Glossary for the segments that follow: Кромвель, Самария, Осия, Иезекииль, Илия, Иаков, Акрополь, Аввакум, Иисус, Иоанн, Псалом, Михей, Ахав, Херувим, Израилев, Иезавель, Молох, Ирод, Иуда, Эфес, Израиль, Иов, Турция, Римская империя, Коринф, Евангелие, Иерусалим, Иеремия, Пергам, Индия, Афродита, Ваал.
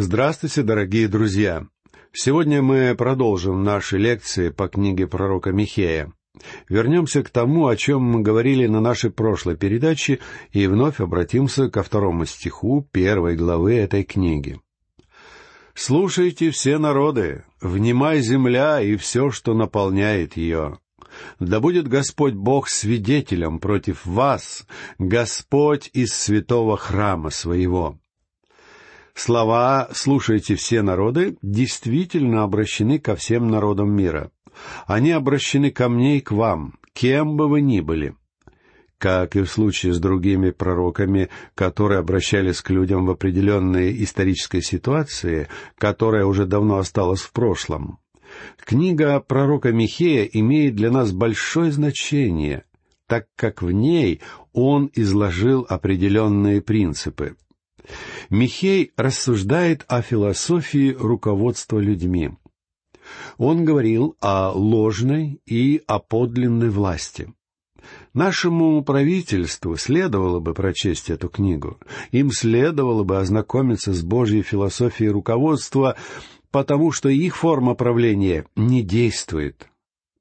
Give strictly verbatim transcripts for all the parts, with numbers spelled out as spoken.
Здравствуйте, дорогие друзья! Сегодня мы продолжим наши лекции по книге пророка Михея. Вернемся к тому, о чем мы говорили на нашей прошлой передаче, и вновь обратимся ко второму стиху первой главы этой книги. «Слушайте все народы, внимай земля и все, что наполняет ее. Да будет Господь Бог свидетелем против вас, Господь из святого храма своего». Слова «слушайте все народы» действительно обращены ко всем народам мира. Они обращены ко мне и к вам, кем бы вы ни были. Как и в случае с другими пророками, которые обращались к людям в определенной исторической ситуации, которая уже давно осталась в прошлом, книга пророка Михея имеет для нас большое значение, так как в ней он изложил определенные принципы. Михей рассуждает о философии руководства людьми. Он говорил о ложной и о подлинной власти. Нашему правительству следовало бы прочесть эту книгу. Им следовало бы ознакомиться с Божьей философией руководства, потому что их форма правления не действует.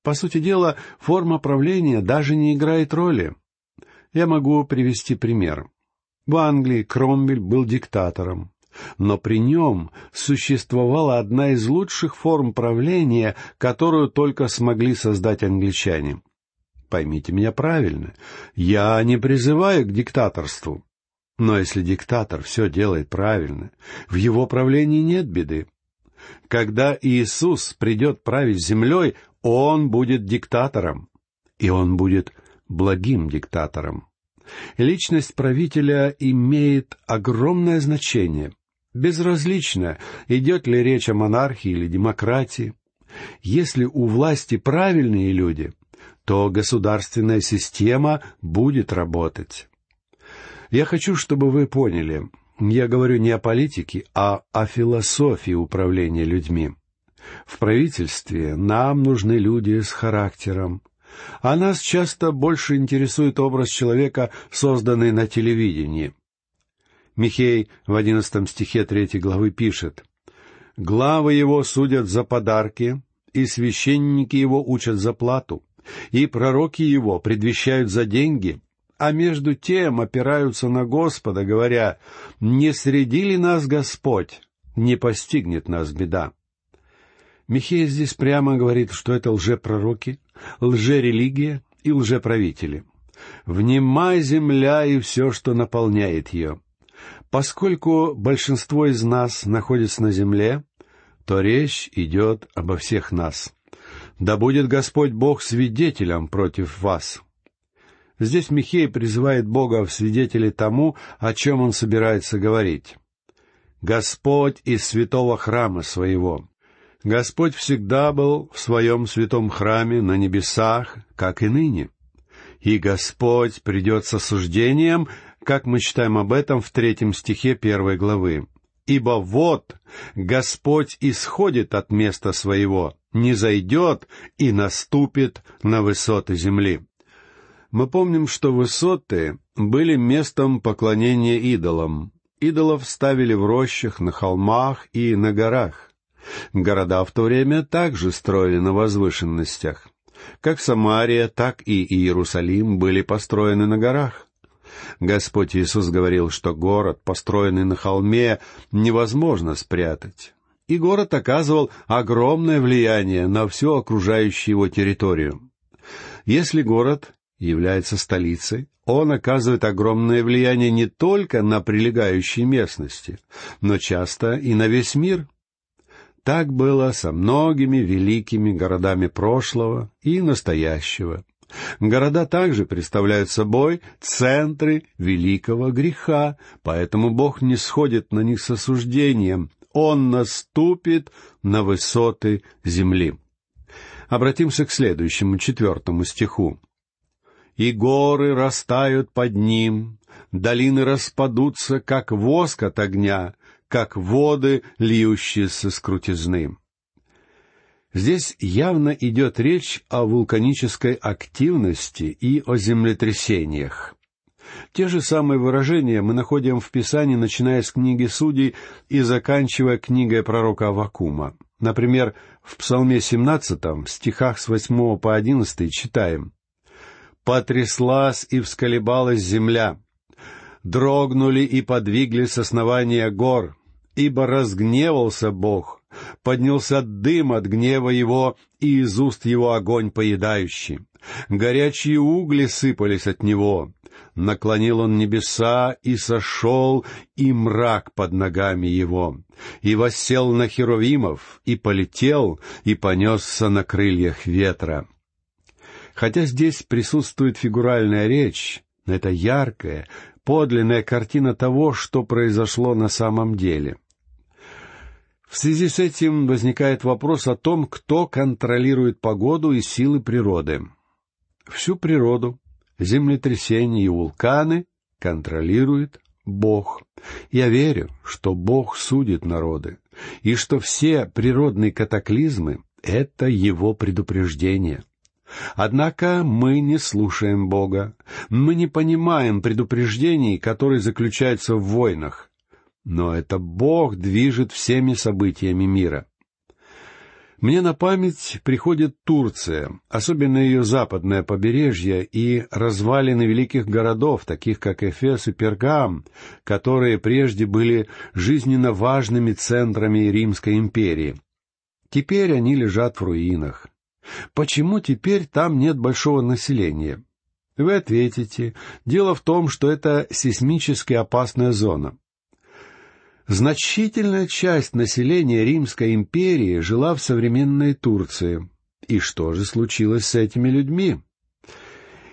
По сути дела, форма правления даже не играет роли. Я могу привести пример. В Англии Кромвель был диктатором, но при нем существовала одна из лучших форм правления, которую только смогли создать англичане. Поймите меня правильно, я не призываю к диктаторству. Но если диктатор все делает правильно, в его правлении нет беды. Когда Иисус придет править землей, Он будет диктатором, и Он будет благим диктатором. Личность правителя имеет огромное значение. Безразлично, идет ли речь о монархии или демократии. Если у власти правильные люди, то государственная система будет работать. Я хочу, чтобы вы поняли, я говорю не о политике, а о философии управления людьми. В правительстве нам нужны люди с характером. А нас часто больше интересует образ человека, созданный на телевидении. Михей в одиннадцатом стихе третьей главы пишет: «Главы его судят за подарки, и священники его учат за плату, и пророки его предвещают за деньги, а между тем опираются на Господа, говоря: не среди ли нас Господь, не постигнет нас беда». Михей здесь прямо говорит, что это лжепророки, лжерелигия и лжеправители. «Внимай, земля, и все, что наполняет ее». Поскольку большинство из нас находится на земле, то речь идет обо всех нас. «Да будет Господь Бог свидетелем против вас». Здесь Михей призывает Бога в свидетели тому, о чем он собирается говорить. «Господь из святого храма своего». Господь всегда был в Своем святом храме на небесах, как и ныне. И Господь придет с осуждением, как мы читаем об этом в третьем стихе первой главы. «Ибо вот Господь исходит от места своего, не зайдет и наступит на высоты земли». Мы помним, что высоты были местом поклонения идолам. Идолов ставили в рощах, на холмах и на горах. Города в то время также строили на возвышенностях. Как Самария, так и Иерусалим были построены на горах. Господь Иисус говорил, что город, построенный на холме, невозможно спрятать. И город оказывал огромное влияние на всю окружающую его территорию. Если город является столицей, он оказывает огромное влияние не только на прилегающие местности, но часто и на весь мир. Так было со многими великими городами прошлого и настоящего. Города также представляют собой центры великого греха, поэтому Бог не сходит на них с осуждением. Он наступит на высоты земли. Обратимся к следующему, четвертому стиху. «И горы растают под ним, долины распадутся, как воск от огня, как воды, льющиеся с крутизны». Здесь явно идет речь о вулканической активности и о землетрясениях. Те же самые выражения мы находим в Писании, начиная с книги Судей и заканчивая книгой пророка Аввакума. Например, в Псалме семнадцатом, стихах с восьмого по одиннадцатый читаем: «Потряслась и всколебалась земля, дрогнули и подвиглись основания гор, ибо разгневался Бог, поднялся дым от гнева Его, и из уст Его огонь поедающий. Горячие угли сыпались от Него. Наклонил Он небеса, и сошел, и мрак под ногами Его. И воссел на херувимов, и полетел, и понесся на крыльях ветра». Хотя здесь присутствует фигуральная речь, это яркая, подлинная картина того, что произошло на самом деле. В связи с этим возникает вопрос о том, кто контролирует погоду и силы природы. Всю природу, землетрясения и вулканы контролирует Бог. Я верю, что Бог судит народы, и что все природные катаклизмы — это Его предупреждение. Однако мы не слушаем Бога, мы не понимаем предупреждений, которые заключаются в войнах. Но это Бог движет всеми событиями мира. Мне на память приходит Турция, особенно ее западное побережье и развалины великих городов, таких как Эфес и Пергам, которые прежде были жизненно важными центрами Римской империи. Теперь они лежат в руинах. Почему теперь там нет большого населения? Вы ответите: дело в том, что это сейсмически опасная зона. Значительная часть населения Римской империи жила в современной Турции. И что же случилось с этими людьми?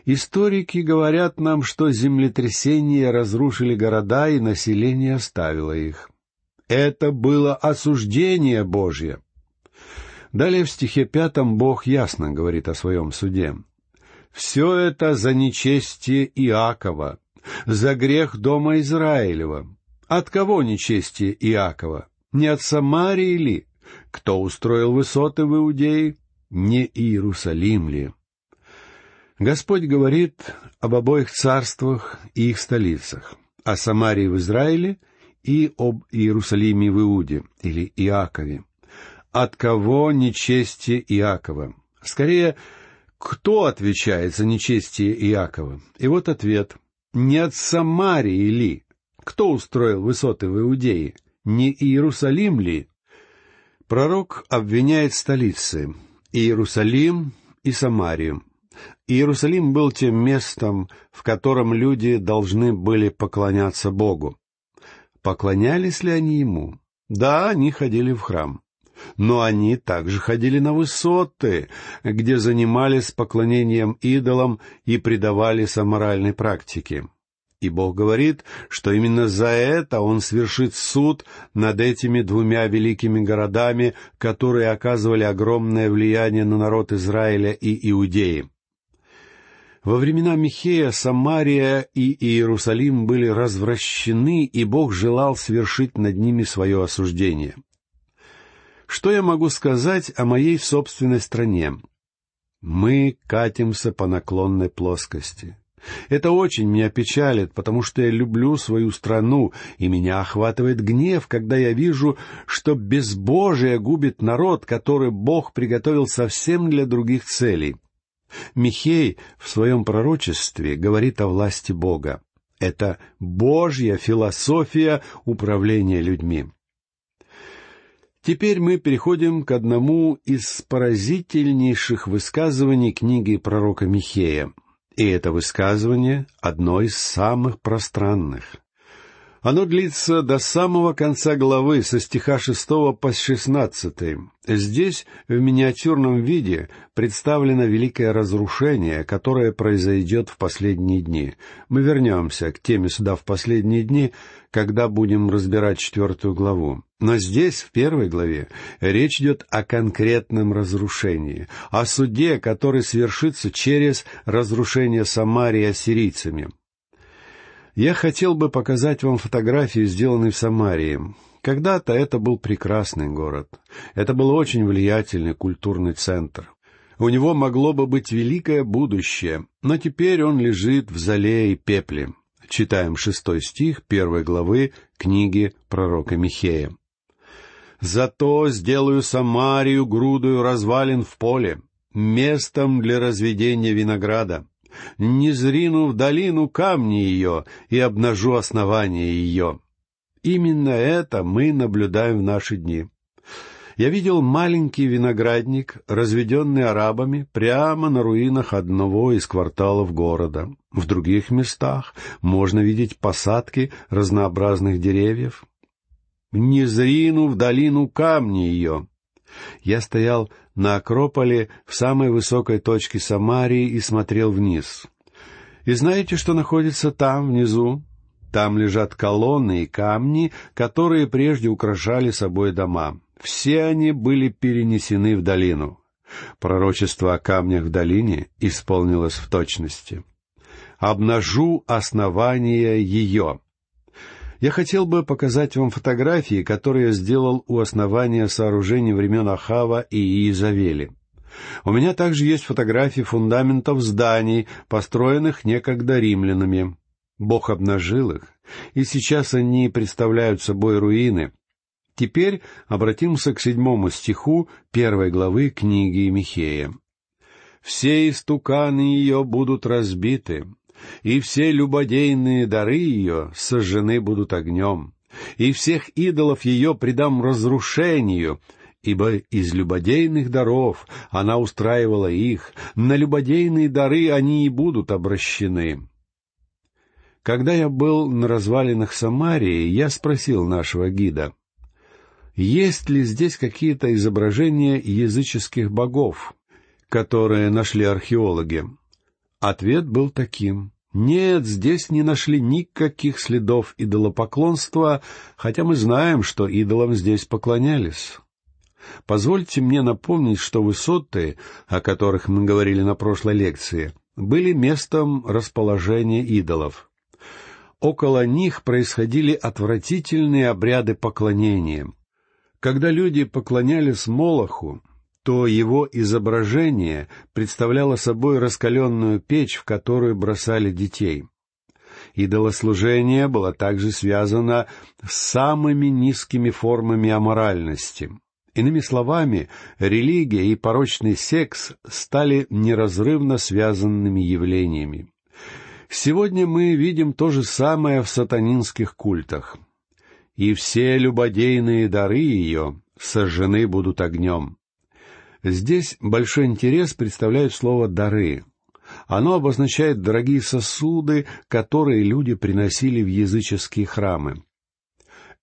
Историки говорят нам, что землетрясения разрушили города, и население оставило их. Это было осуждение Божье. Далее в стихе пятом Бог ясно говорит о своем суде. «Все это за нечестие Иакова, за грех дома Израилева». От кого нечестие Иакова? Не от Самарии ли? Кто устроил высоты в Иудее? Не Иерусалим ли? Господь говорит об обоих царствах и их столицах, о Самарии в Израиле и об Иерусалиме в Иуде, или Иакове. От кого нечестие Иакова? Скорее, кто отвечает за нечестие Иакова? И вот ответ: не от Самарии ли? Кто устроил высоты в Иудее? Не Иерусалим ли? Пророк обвиняет столицы Иерусалим и Самарию. Иерусалим был тем местом, в котором люди должны были поклоняться Богу. Поклонялись ли они Ему? Да, они ходили в храм. Но они также ходили на высоты, где занимались поклонением идолам и предавались аморальной практике. И Бог говорит, что именно за это Он свершит суд над этими двумя великими городами, которые оказывали огромное влияние на народ Израиля и Иудеи. Во времена Михея Самария и Иерусалим были развращены, и Бог желал свершить над ними свое осуждение. Что я могу сказать о моей собственной стране? Мы катимся по наклонной плоскости. Это очень меня печалит, потому что я люблю свою страну, и меня охватывает гнев, когда я вижу, что безбожие губит народ, который Бог приготовил совсем для других целей. Михей в своем пророчестве говорит о власти Бога. Это Божья философия управления людьми. Теперь мы переходим к одному из поразительнейших высказываний книги пророка Михея. И это высказывание одно из самых пространных. Оно длится до самого конца главы, со стиха шестого по шестнадцатый. Здесь в миниатюрном виде представлено великое разрушение, которое произойдет в последние дни. Мы вернемся к теме суда в последние дни, когда будем разбирать четвертую главу. Но здесь, в первой главе, речь идет о конкретном разрушении, о суде, который свершится через разрушение Самарии ассирийцами. Я хотел бы показать вам фотографии, сделанные в Самарии. Когда-то это был прекрасный город. Это был очень влиятельный культурный центр. У него могло бы быть великое будущее, но теперь он лежит в золе и пепле. Читаем шестой стих первой главы книги пророка Михея. «Зато сделаю Самарию грудою развалин в поле, местом для разведения винограда. Не зрину в долину камни ее и обнажу основание ее». Именно это мы наблюдаем в наши дни. Я видел маленький виноградник, разведенный арабами, прямо на руинах одного из кварталов города. В других местах можно видеть посадки разнообразных деревьев. «Не зрину в долину камни ее». Я стоял на Акрополе в самой высокой точке Самарии и смотрел вниз. И знаете, что находится там, внизу? Там лежат колонны и камни, которые прежде украшали собой дома. Все они были перенесены в долину. Пророчество о камнях в долине исполнилось в точности. «Обнажу основание ее». Я хотел бы показать вам фотографии, которые я сделал у основания сооружений времен Ахава и Иезавели. У меня также есть фотографии фундаментов зданий, построенных некогда римлянами. Бог обнажил их, и сейчас они представляют собой руины. Теперь обратимся к седьмому стиху первой главы книги Михея. «Все истуканы ее будут разбиты, и все любодейные дары ее сожжены будут огнем, и всех идолов ее предам разрушению, ибо из любодейных даров она устраивала их, на любодейные дары они и будут обращены». Когда я был на развалинах Самарии, я спросил нашего гида, есть ли здесь какие-то изображения языческих богов, которые нашли археологи. Ответ был таким. Нет, здесь не нашли никаких следов идолопоклонства, хотя мы знаем, что идолам здесь поклонялись. Позвольте мне напомнить, что высоты, о которых мы говорили на прошлой лекции, были местом расположения идолов. Около них происходили отвратительные обряды поклонения. Когда люди поклонялись Молоху, то его изображение представляло собой раскаленную печь, в которую бросали детей. Идолослужение было также связано с самыми низкими формами аморальности. Иными словами, религия и порочный секс стали неразрывно связанными явлениями. Сегодня мы видим то же самое в сатанинских культах. «И все любодейные дары ее сожжены будут огнем». Здесь большой интерес представляет слово «дары». Оно обозначает дорогие сосуды, которые люди приносили в языческие храмы.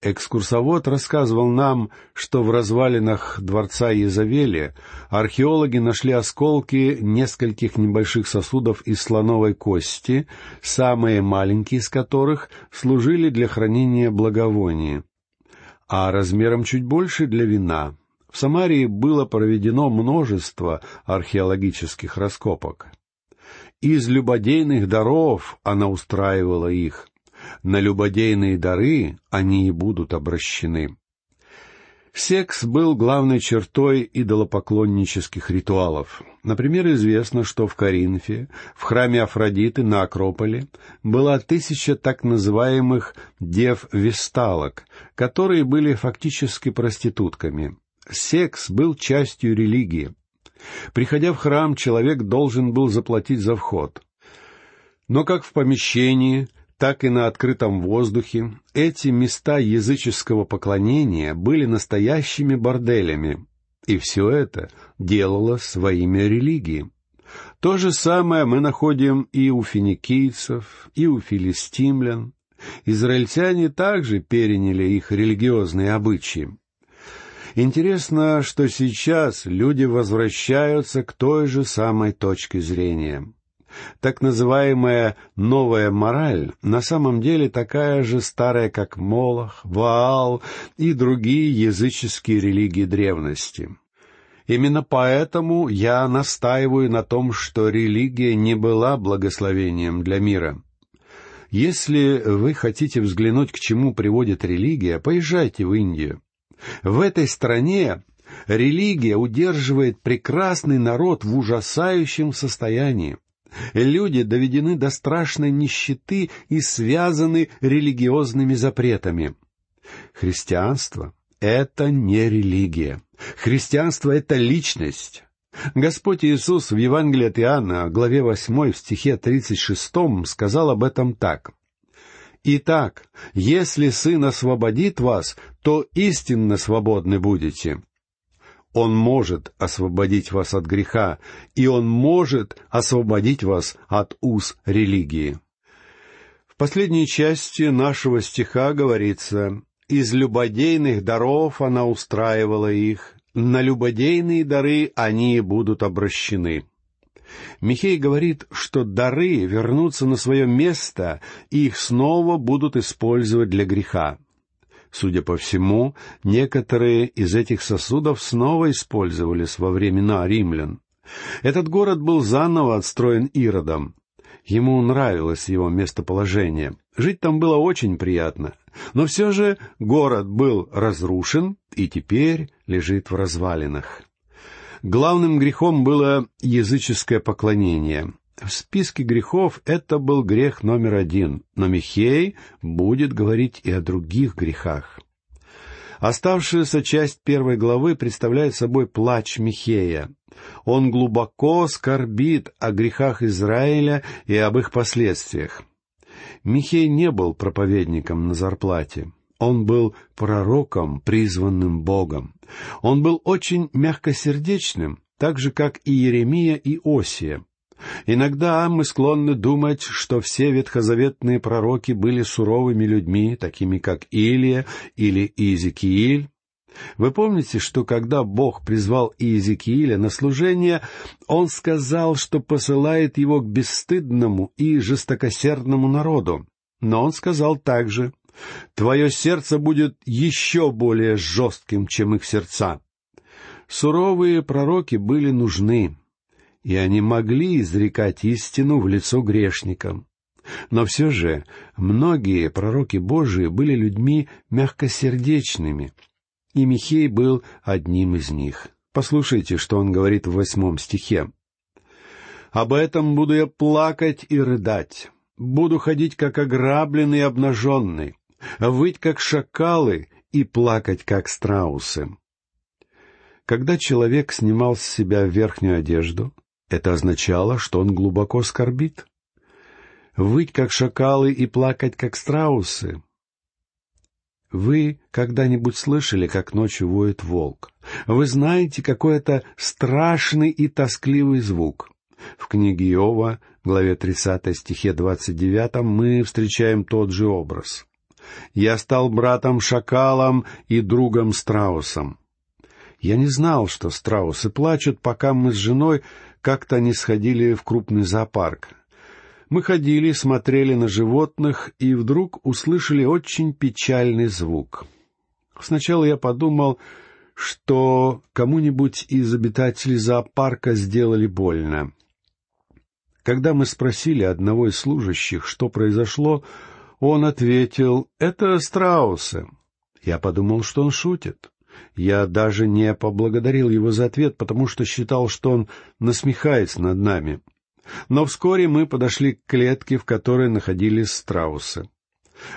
Экскурсовод рассказывал нам, что в развалинах дворца Иезавеля археологи нашли осколки нескольких небольших сосудов из слоновой кости, самые маленькие из которых служили для хранения благовония, а размером чуть больше для вина. В Самарии было проведено множество археологических раскопок. Из любодейных даров она устраивала их. На любодейные дары они и будут обращены. Секс был главной чертой идолопоклоннических ритуалов. Например, известно, что в Коринфе, в храме Афродиты на Акрополе, была тысяча так называемых дев-весталок, которые были фактически проститутками. Секс был частью религии. Приходя в храм, человек должен был заплатить за вход. Но как в помещении, так и на открытом воздухе эти места языческого поклонения были настоящими борделями, и все это делалось во имя религии. То же самое мы находим и у финикийцев, и у филистимлян. Израильтяне также переняли их религиозные обычаи. Интересно, что сейчас люди возвращаются к той же самой точке зрения. Так называемая «новая мораль» на самом деле такая же старая, как Молох, Ваал и другие языческие религии древности. Именно поэтому я настаиваю на том, что религия не была благословением для мира. Если вы хотите взглянуть, к чему приводит религия, поезжайте в Индию. В этой стране религия удерживает прекрасный народ в ужасающем состоянии. Люди доведены до страшной нищеты и связаны религиозными запретами. Христианство — это не религия. Христианство — это личность. Господь Иисус в Евангелии от Иоанна, главе восьмой, в стихе тридцать шестом, сказал об этом так. «Итак, если Сын освободит вас, то истинно свободны будете». Он может освободить вас от греха, и Он может освободить вас от уз религии. В последней части нашего стиха говорится: «Из любодейных даров она устраивала их, на любодейные дары они будут обращены». Михей говорит, что дары вернутся на свое место, и их снова будут использовать для греха. Судя по всему, некоторые из этих сосудов снова использовались во времена римлян. Этот город был заново отстроен Иродом. Ему нравилось его местоположение. Жить там было очень приятно. Но все же город был разрушен и теперь лежит в развалинах. Главным грехом было языческое поклонение. В списке грехов это был грех номер один, но Михей будет говорить и о других грехах. Оставшаяся часть первой главы представляет собой плач Михея. Он глубоко скорбит о грехах Израиля и об их последствиях. Михей не был проповедником на зарплате. Он был пророком, призванным Богом. Он был очень мягкосердечным, так же, как и Иеремия и Осия. Иногда мы склонны думать, что все ветхозаветные пророки были суровыми людьми, такими как Илия или Иезекииль. Вы помните, что когда Бог призвал Иезекииля на служение, Он сказал, что посылает его к бесстыдному и жестокосердному народу. Но Он сказал также: «Твое сердце будет еще более жестким, чем их сердца». Суровые пророки были нужны, и они могли изрекать истину в лицо грешникам. Но все же многие пророки Божии были людьми мягкосердечными, и Михей был одним из них. Послушайте, что он говорит в восьмом стихе. «Об этом буду я плакать и рыдать, буду ходить, как ограбленный и обнаженный, выть, как шакалы, и плакать, как страусы». Когда человек снимал с себя верхнюю одежду, это означало, что он глубоко скорбит. Выть, как шакалы, и плакать, как страусы. Вы когда-нибудь слышали, как ночью воет волк? Вы знаете, какой это страшный и тоскливый звук. В книге Иова, главе тридцатой, стихе двадцать девятом, мы встречаем тот же образ. «Я стал братом шакалом и другом страусом». Я не знал, что страусы плачут, пока мы с женой как-то не сходили в крупный зоопарк. Мы ходили, смотрели на животных и вдруг услышали очень печальный звук. Сначала я подумал, что кому-нибудь из обитателей зоопарка сделали больно. Когда мы спросили одного из служащих, что произошло, он ответил: «Это страусы». Я подумал, что он шутит. Я даже не поблагодарил его за ответ, потому что считал, что он насмехается над нами. Но вскоре мы подошли к клетке, в которой находились страусы.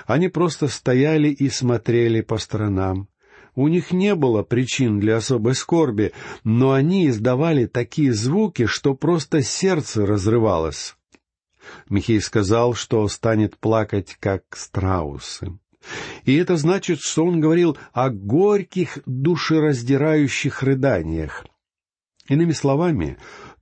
Они просто стояли и смотрели по сторонам. У них не было причин для особой скорби, но они издавали такие звуки, что просто сердце разрывалось. Михей сказал, что станет плакать, как страусы. И это значит, что он говорил о горьких, душераздирающих рыданиях. Иными словами,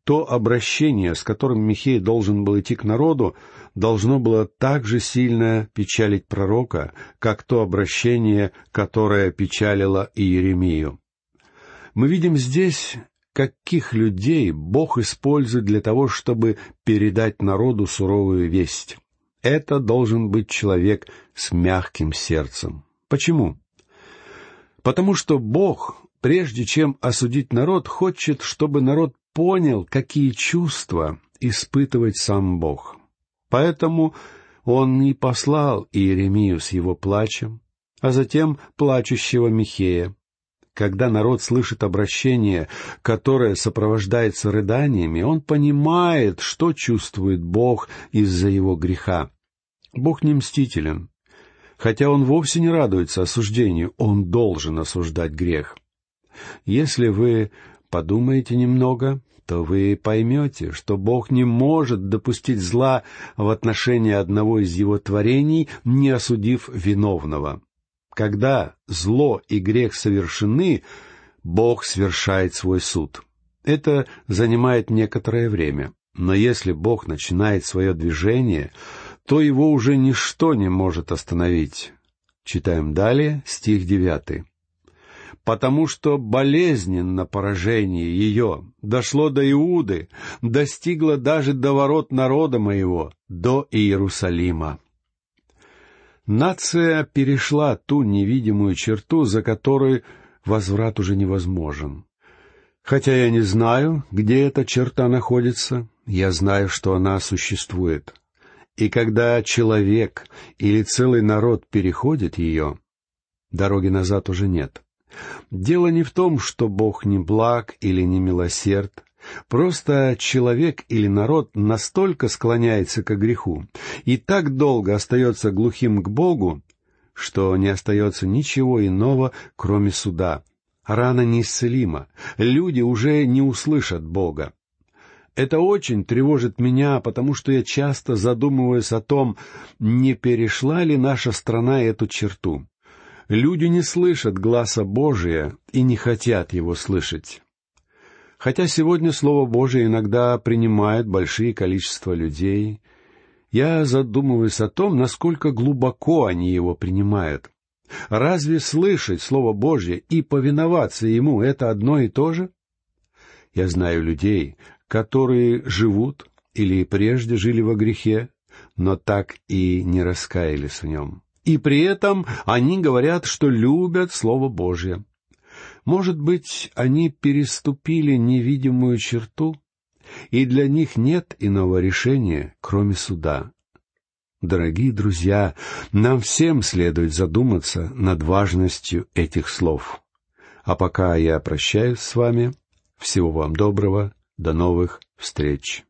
то обращение, с которым Михей должен был идти к народу, должно было так же сильно печалить пророка, как то обращение, которое печалило Иеремию. Мы видим здесь, каких людей Бог использует для того, чтобы передать народу суровую весть. Это должен быть человек с мягким сердцем. Почему? Потому что Бог, прежде чем осудить народ, хочет, чтобы народ понял, какие чувства испытывает сам Бог. Поэтому Он и послал Иеремию с его плачем, а затем плачущего Михея. Когда народ слышит обращение, которое сопровождается рыданиями, он понимает, что чувствует Бог из-за его греха. Бог не мстителен. Хотя он вовсе не радуется осуждению, он должен осуждать грех. Если вы подумаете немного, то вы поймете, что Бог не может допустить зла в отношении одного из его творений, не осудив виновного. Когда зло и грех совершены, Бог совершает свой суд. Это занимает некоторое время. Но если Бог начинает свое движение, то его уже ничто не может остановить. Читаем далее, стих девятый. «Потому что болезненно поражение ее дошло до Иуды, достигло даже до ворот народа моего, до Иерусалима». Нация перешла ту невидимую черту, за которой возврат уже невозможен. Хотя я не знаю, где эта черта находится, я знаю, что она существует. И когда человек или целый народ переходит ее, дороги назад уже нет. Дело не в том, что Бог не благ или не милосерд. Просто человек или народ настолько склоняется ко греху и так долго остается глухим к Богу, что не остается ничего иного, кроме суда. Рана неисцелима, люди уже не услышат Бога. Это очень тревожит меня, потому что я часто задумываюсь о том, не перешла ли наша страна эту черту. Люди не слышат гласа Божия и не хотят его слышать. Хотя сегодня Слово Божие иногда принимает большие количества людей, я задумываюсь о том, насколько глубоко они его принимают. Разве слышать Слово Божье и повиноваться ему — это одно и то же? Я знаю людей, которые живут или прежде жили во грехе, но так и не раскаялись в нем. И при этом они говорят, что любят Слово Божье. Может быть, они переступили невидимую черту, и для них нет иного решения, кроме суда. Дорогие друзья, нам всем следует задуматься над важностью этих слов. А пока я прощаюсь с вами. Всего вам доброго. До новых встреч.